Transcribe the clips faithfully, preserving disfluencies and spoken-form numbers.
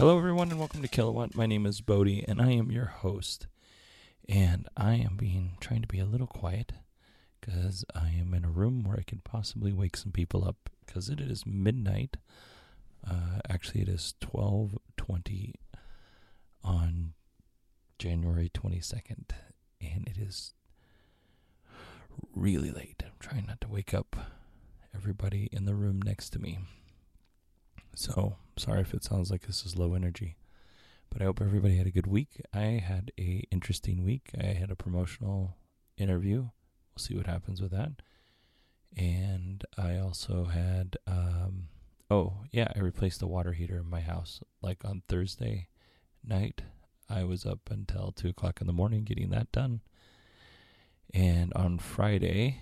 Hello, everyone, and welcome to Kilowatt. My name is Bodie, and I am your host. And I am being trying to be a little quiet because I am in a room where I could possibly wake some people up because it is midnight. Uh, actually, it is twelve twenty on January twenty-second, and it is really late. I'm trying not to wake up everybody in the room next to me. So, sorry if it sounds like this is low energy, but I hope everybody had a good week. I had a interesting week. I had a promotional interview. We'll see what happens with that. And I also had, um, oh, yeah, I replaced the water heater in my house. Like on Thursday night, I was up until two o'clock in the morning getting that done. And on Friday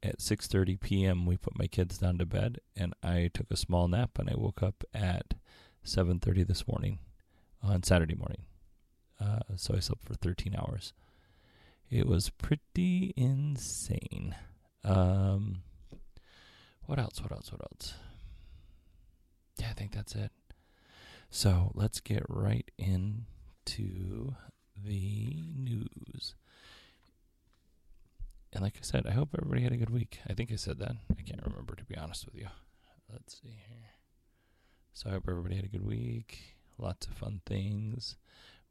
at six thirty p.m. we put my kids down to bed, and I took a small nap, and I woke up at seven thirty this morning on Saturday morning. Uh, so I slept for thirteen hours. It was pretty insane. Um, what else, what else, what else? Yeah, I think that's it. So let's get right into the news. And like I said, I hope everybody had a good week. I think I said that. I can't remember, to be honest with you. Let's see here. So I hope everybody had a good week. Lots of fun things.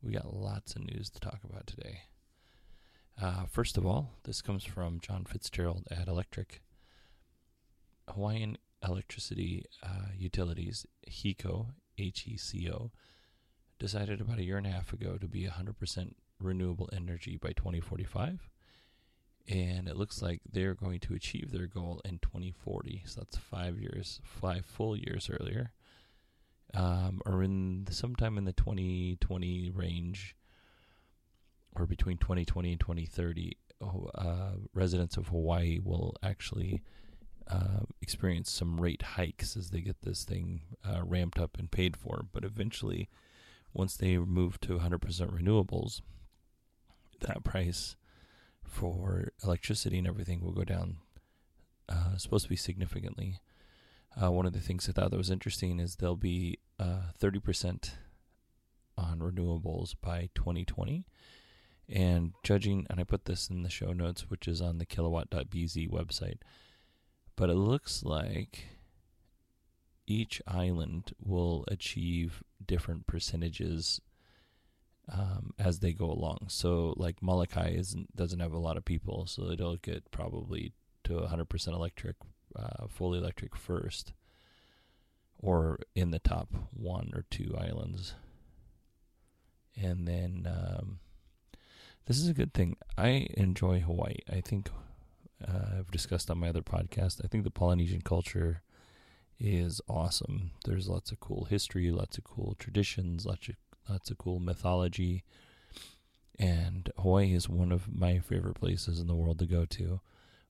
We got lots of news to talk about today. Uh, first of all, this comes from John Fitzgerald at Electric. Hawaiian Electricity uh, Utilities, HECO, H E C O, decided about a year and a half ago to be one hundred percent renewable energy by twenty forty-five. And it looks like they're going to achieve their goal in twenty forty. So that's five years, five full years earlier. Um, or in the, sometime in the twenty twenty range, or between twenty twenty and twenty thirty, uh, residents of Hawaii will actually uh, experience some rate hikes as they get this thing uh, ramped up and paid for. But eventually, once they move to one hundred percent renewables, that price for electricity and everything will go down, uh, supposed to be significantly. Uh, one of the things I thought that was interesting is there'll be uh, thirty percent on renewables by twenty twenty. And judging, and I put this in the show notes, which is on the kilowatt dot b z website, but it looks like each island will achieve different percentages Um, as they go along. So like Molokai isn't doesn't have a lot of people, so it'll get probably to one hundred percent electric, uh, fully electric first, or in the top one or two islands. And then um, this is a good thing. I enjoy Hawaii. I think uh, I've discussed on my other podcast, I think the Polynesian culture is awesome. There's lots of cool history, lots of cool traditions, lots of Lots of cool mythology, and Hawaii is one of my favorite places in the world to go to.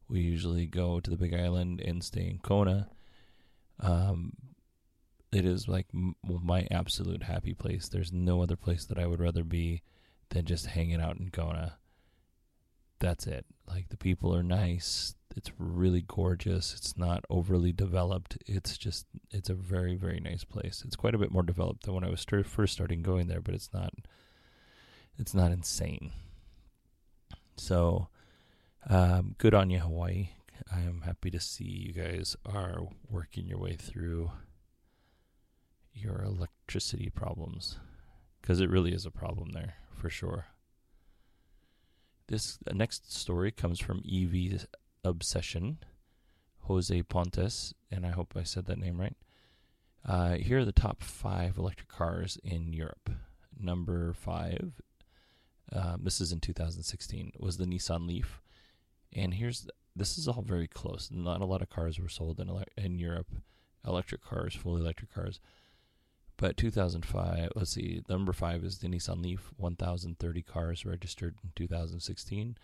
We usually go to the Big Island and stay in Kona. Um, it is like m- my absolute happy place. There's no other place that I would rather be than just hanging out in Kona. That's it. Like, the people are nice. It's really gorgeous. It's not overly developed. It's just, it's a very, very nice place. It's quite a bit more developed than when I was st- first starting going there, but it's not, it's not insane. So, um, good on you, Hawaii. I am happy to see you guys are working your way through your electricity problems, because it really is a problem there for sure. This next story comes from E V Obsession, Jose Pontes, and I hope I said that name right. Uh, here are the top five electric cars in Europe. Number five, um, this is in two thousand sixteen, was the Nissan Leaf. And here's, the, this is all very close. Not a lot of cars were sold in, ele- in Europe, electric cars, fully electric cars. But two thousand five, let's see, number five is the Nissan Leaf, one thousand thirty cars registered in two thousand sixteen.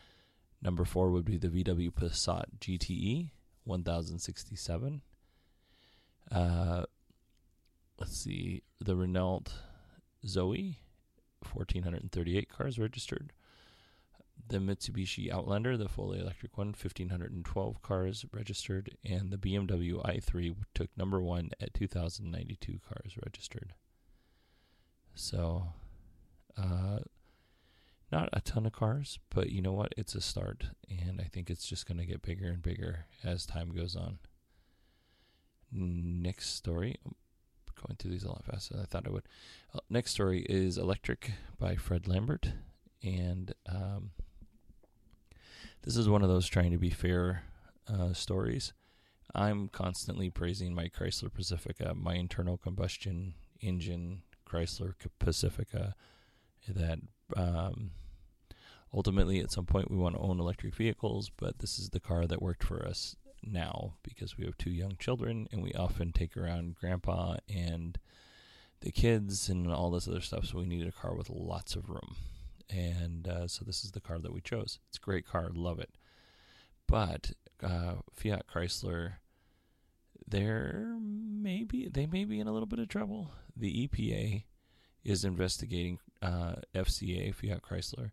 Number four would be the V W Passat G T E, one thousand sixty-seven. Uh, let's see, the Renault Zoe, one thousand four hundred thirty-eight cars registered. The Mitsubishi Outlander, the fully electric one, one thousand five hundred twelve cars registered, and the B M W i three took number one at two thousand ninety-two cars registered. So, uh, not a ton of cars, but you know what? It's a start, and I think it's just going to get bigger and bigger as time goes on. Next story. I'm going through these a lot faster than I thought I would. Uh, next story is Electric by Fred Lambert, and um, this is one of those trying to be fair uh, stories. I'm constantly praising my Chrysler Pacifica, my internal combustion engine Chrysler Pacifica, that um, ultimately at some point we want to own electric vehicles, but this is the car that worked for us now because we have two young children and we often take around grandpa and the kids and all this other stuff, so we needed a car with lots of room. And uh, so this is the car that we chose. It's a great car. Love it. But uh, Fiat Chrysler, they're maybe, they may be in a little bit of trouble. The E P A is investigating uh, F C A, Fiat Chrysler,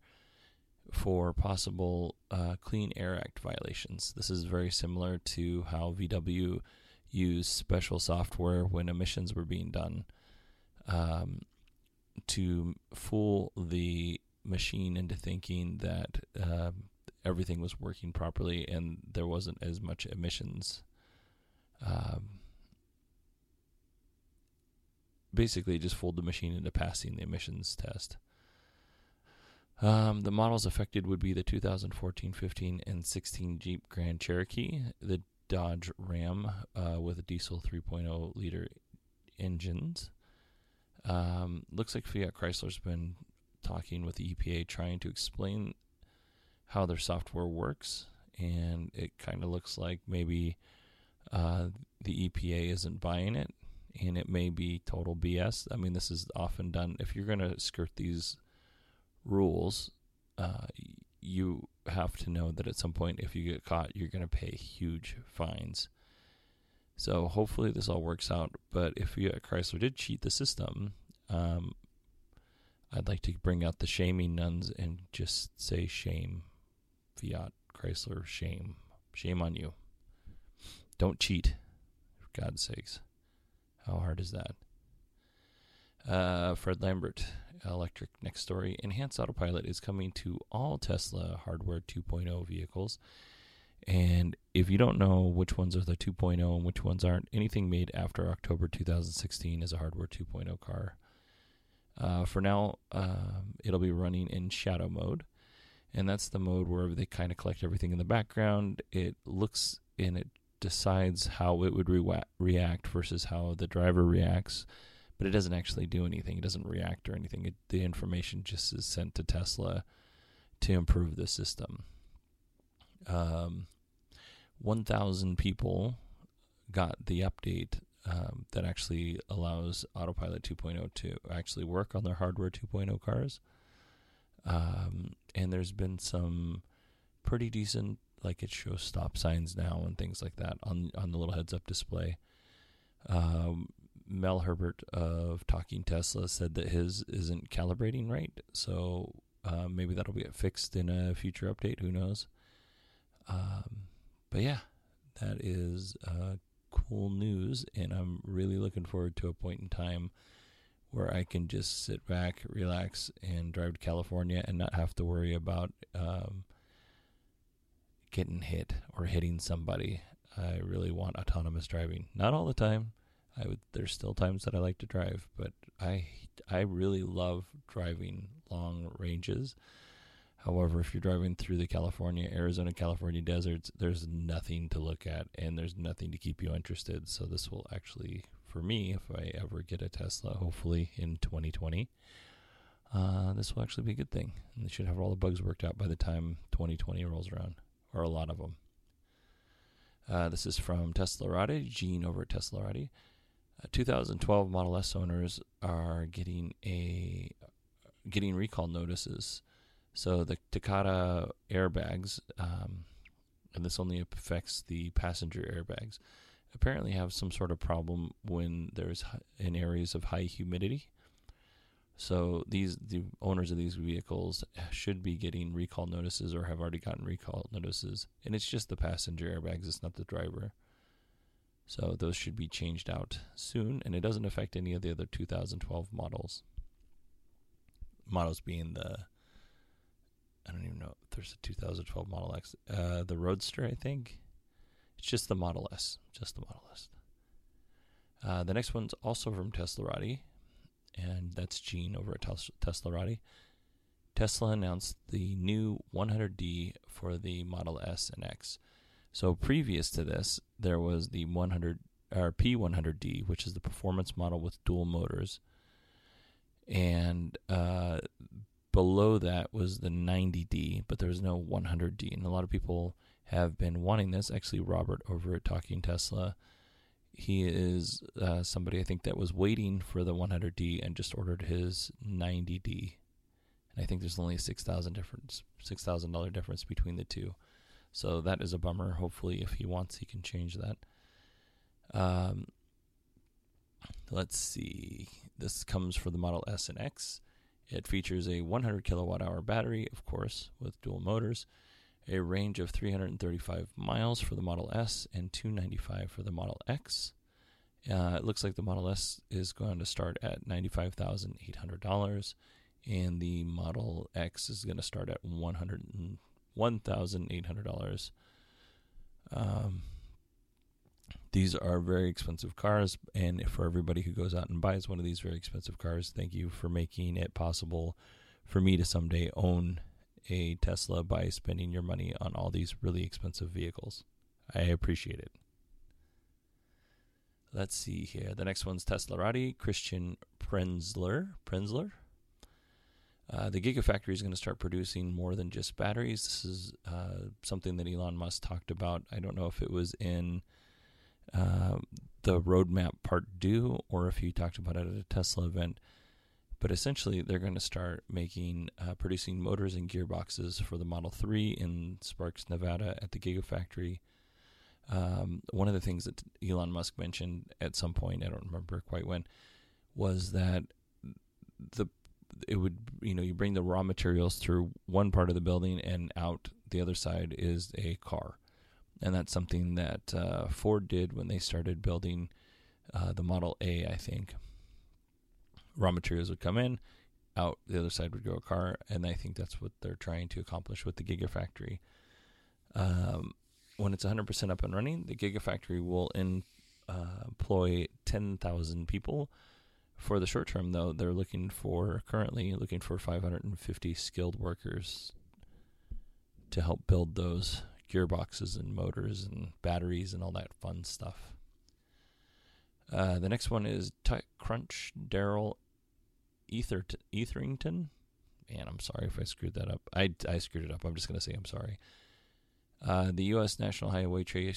for possible uh, Clean Air Act violations. This is very similar to how V W used special software when emissions were being done um, to fool the machine into thinking that uh, everything was working properly and there wasn't as much emissions. Um, basically, just fooled the machine into passing the emissions test. Um, the models affected would be the two thousand fourteen, fifteen, and sixteen Jeep Grand Cherokee, the Dodge Ram uh, with a diesel three point oh liter engines. Um, looks like Fiat Chrysler's been talking with the E P A, trying to explain how their software works, and it kind of looks like maybe uh, the E P A isn't buying it, and it may be total B S. I mean, this is often done. If you're going to skirt these rules, uh, you have to know that at some point, if you get caught, you're going to pay huge fines. So hopefully this all works out, but if you at Chrysler did cheat the system, um, I'd like to bring out the shaming nuns and just say shame, Fiat Chrysler, shame. Shame on you. Don't cheat, for God's sakes. How hard is that? Uh, Fred Lambert, Electric, next story. Enhanced Autopilot is coming to all Tesla Hardware two point oh vehicles. And if you don't know which ones are the two point oh and which ones aren't, anything made after October two thousand sixteen is a Hardware two point oh car. Uh, for now, um, it'll be running in shadow mode, and that's the mode where they kind of collect everything in the background. It looks and it decides how it would re- react versus how the driver reacts, but it doesn't actually do anything. It doesn't react or anything. It, the information just is sent to Tesla to improve the system. Um, one thousand people got the update Um, that actually allows Autopilot two point oh to actually work on their Hardware two point oh cars. Um, and there's been some pretty decent, like it shows stop signs now and things like that on, on the little heads-up display. Um, Mel Herbert of Talking Tesla said that his isn't calibrating right, so uh, maybe that'll get fixed in a future update, who knows. Um, But yeah, that is uh, cool news, and I'm really looking forward to a point in time where I can just sit back, relax, and drive to California and not have to worry about um, getting hit or hitting somebody. I really want autonomous driving. Not all the time. I would, there's still times that I like to drive, but I, I really love driving long ranges. However, if you're driving through the California, Arizona, California deserts, there's nothing to look at, and there's nothing to keep you interested. So this will actually, for me, if I ever get a Tesla, hopefully in twenty twenty, uh, this will actually be a good thing. And they should have all the bugs worked out by the time twenty twenty rolls around, or a lot of them. Uh, this is from Teslarati, Gene over at Teslarati. Uh, two thousand twelve Model S owners are getting a getting recall notices. So the Takata airbags, um, and this only affects the passenger airbags, apparently have some sort of problem when there's in areas of high humidity. So these the owners of these vehicles should be getting recall notices or have already gotten recall notices. And it's just the passenger airbags. It's not the driver. So those should be changed out soon. And it doesn't affect any of the other two thousand twelve models. Models being the, I don't even know if there's a two thousand twelve Model X. Uh, the Roadster, I think. It's just the Model S. Just the Model S. Uh, the next one's also from Teslarati. And that's Gene over at Tes- Teslarati. Tesla announced the new one hundred D for the Model S and X. So previous to this, there was the one hundred or P one hundred D, which is the performance model with dual motors. And uh, below that was the ninety D, but there was no one hundred D. And a lot of people have been wanting this. Actually, Robert over at Talking Tesla, he is uh, somebody I think that was waiting for the one hundred D and just ordered his ninety D. And I think there's only a six thousand dollars difference, six thousand dollars difference between the two. So that is a bummer. Hopefully, if he wants, he can change that. Um, let's see. This comes for the Model S and X. It features a one hundred kilowatt hour battery, of course, with dual motors. A range of three hundred thirty-five miles for the Model S and two ninety-five for the Model X. Uh, it looks like the Model S is going to start at ninety-five thousand eight hundred dollars, and the Model X is going to start at one hundred one thousand eight hundred dollars. Um, these are very expensive cars, and for everybody who goes out and buys one of these very expensive cars, thank you for making it possible for me to someday own a Tesla by spending your money on all these really expensive vehicles. I appreciate it. Let's see here. The next one's Teslarati, Christian Prenzler. Prenzler. Uh, the Gigafactory is going to start producing more than just batteries. This is uh, something that Elon Musk talked about. I don't know if it was in uh, the roadmap part two or if he talked about it at a Tesla event. But essentially, they're going to start making, uh, producing motors and gearboxes for the Model three in Sparks, Nevada at the Gigafactory. Um, one of the things that Elon Musk mentioned at some point, I don't remember quite when, was that the it would, you know, you bring the raw materials through one part of the building and out the other side is a car. And that's something that uh, Ford did when they started building uh, the Model A, I think. Raw materials would come in, out the other side would go a car, and I think that's what they're trying to accomplish with the Gigafactory. Um, when it's one hundred percent up and running, the Gigafactory will in, uh, employ ten thousand people. For the short term, though, they're looking for, currently looking for five hundred fifty skilled workers to help build those gearboxes and motors and batteries and all that fun stuff. Uh, the next one is Tech Crunch Daryl Ethert- Etherington. Man, I'm sorry if I screwed that up. I, I screwed it up. I'm just going to say I'm sorry. Uh, the U S National Highway Tra-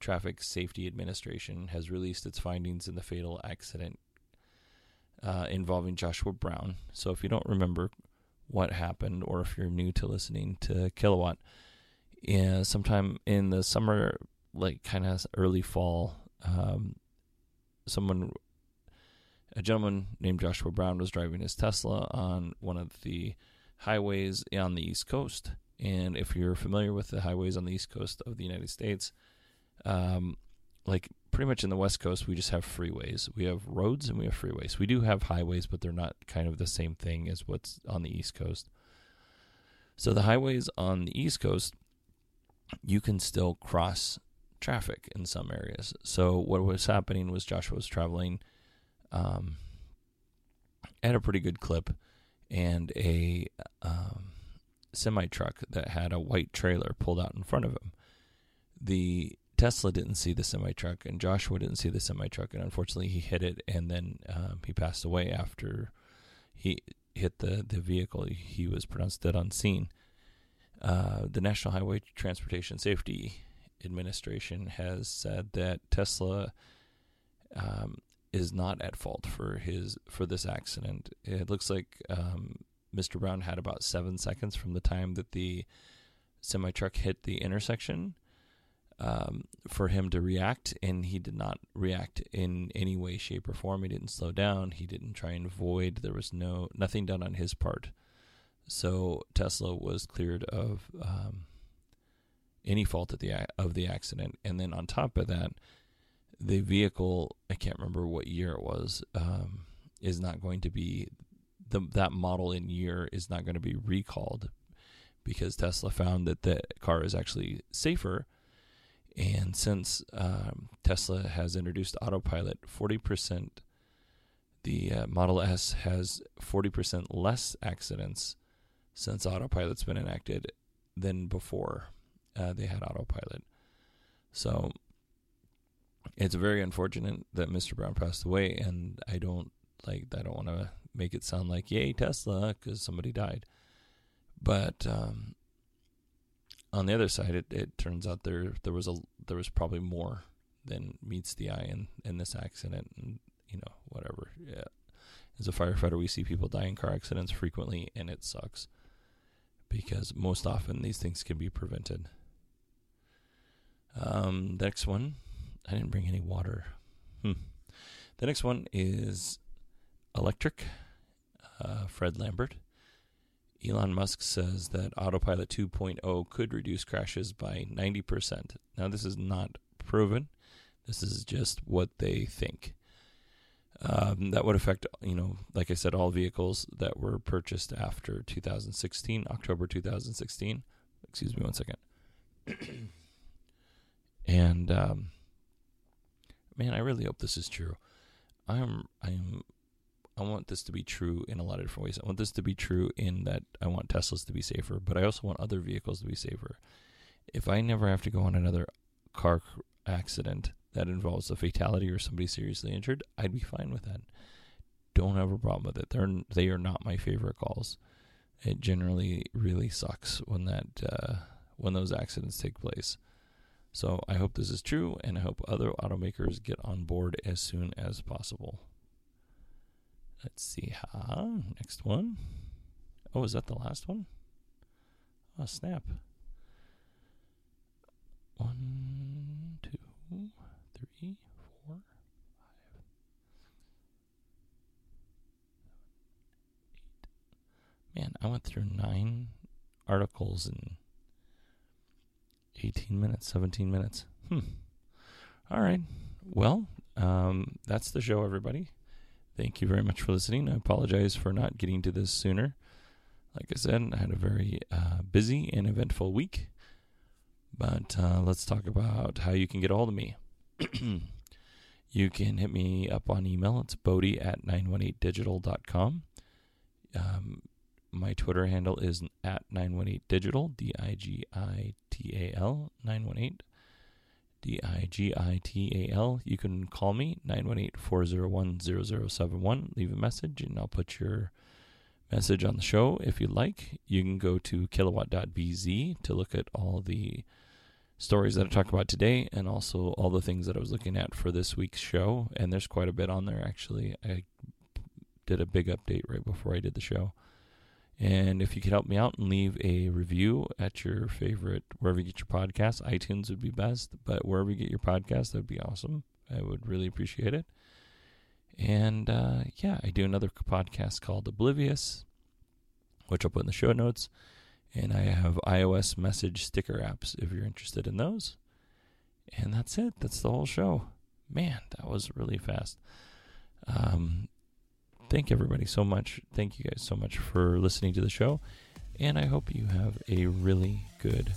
Traffic Safety Administration has released its findings in the fatal accident uh, involving Joshua Brown. So if you don't remember what happened, or if you're new to listening to Kilowatt, yeah, sometime in the summer, like kind of early fall, um, Someone, a gentleman named Joshua Brown was driving his Tesla on one of the highways on the East Coast And if you're familiar with the highways on the East Coast of the United States, um, like pretty much in the West Coast, we just have freeways. We have roads and we have freeways. We do have highways, but they're not kind of the same thing as what's on the East Coast. So the highways on the East Coast, you can still cross traffic in some areas. So what was happening was Joshua was traveling um, at a pretty good clip, and a um, semi-truck that had a white trailer pulled out in front of him. The Tesla didn't see the semi-truck, and Joshua didn't see the semi-truck, and unfortunately he hit it, and then um, he passed away after he hit the, the vehicle. He was pronounced dead on scene. Uh, the National Highway Transportation Safety Administration has said that Tesla um, is not at fault for his for this accident. It looks like um, Mister Brown had about seven seconds from the time that the semi-truck hit the intersection um, for him to react, and he did not react in any way, shape, or form. He didn't slow down. He didn't try and avoid. There was no nothing done on his part. So Tesla was cleared of um, any fault of the of the accident. And then on top of that, the vehicle, I can't remember what year it was, um, is not going to be, the that model and year is not going to be recalled, because Tesla found that the car is actually safer. And since um, Tesla has introduced Autopilot, forty percent, the uh, Model S has forty percent less accidents since Autopilot's been enacted than before uh, they had Autopilot. So it's very unfortunate that Mister Brown passed away, and I don't like I don't want to make it sound like yay Tesla because somebody died, but um, on the other side, it, it turns out there there was a there was probably more than meets the eye in, in this accident, and you know whatever. Yeah. As a firefighter, we see people die in car accidents frequently, and it sucks because most often these things can be prevented. Um, next one. I didn't bring any water. Hmm. The next one is Electric. Uh, Fred Lambert. Elon Musk says that Autopilot two point oh could reduce crashes by ninety percent. Now, this is not proven. This is just what they think. Um, that would affect, you know, like I said, all vehicles that were purchased after two thousand sixteen, October two thousand sixteen. Excuse me one second. And, um, man, I really hope this is true. I'm, I'm, I want this to be true in a lot of different ways. I want this to be true in that I want Teslas to be safer, but I also want other vehicles to be safer. If I never have to go on another car accident that involves a fatality or somebody seriously injured, I'd be fine with that. Don't have a problem with it. They're they are not my favorite calls. It generally really sucks when that uh, when those accidents take place. So I hope this is true, and I hope other automakers get on board as soon as possible. Let's see. Ha, next one. Oh, is that the last one? Oh, snap. One, two, three, four, five, eight. Man, I went through nine articles in eighteen minutes, seventeen minutes. Hmm. All right. Well, um, that's the show, everybody. Thank you very much for listening. I apologize for not getting to this sooner. Like I said, I had a very uh, busy and eventful week. But uh, let's talk about how you can get a hold of me. You can hit me up on email. It's Bodie at nine one eight digital dot com. Um, my Twitter handle is at nine one eight digital, D I G I T A L, nine one eight, D I G I T A L. You can call me, nine one eight, four oh one, oh oh seven one. Leave a message, and I'll put your message on the show if you'd like. You can go to kilowatt dot b z to look at all the stories that I talked about today, and also all the things that I was looking at for this week's show. And there's quite a bit on there, actually. I did a big update right before I did the show. And if you could help me out and leave a review at your favorite, wherever you get your podcast, iTunes would be best, but wherever you get your podcast, that would be awesome. I would really appreciate it. And uh, yeah, I do another podcast called Oblivious, which I'll put in the show notes. And I have iOS message sticker apps if you're interested in those. And that's it. That's the whole show. Man, that was really fast. Um, thank everybody so much. Thank you guys so much for listening to the show. And I hope you have a really good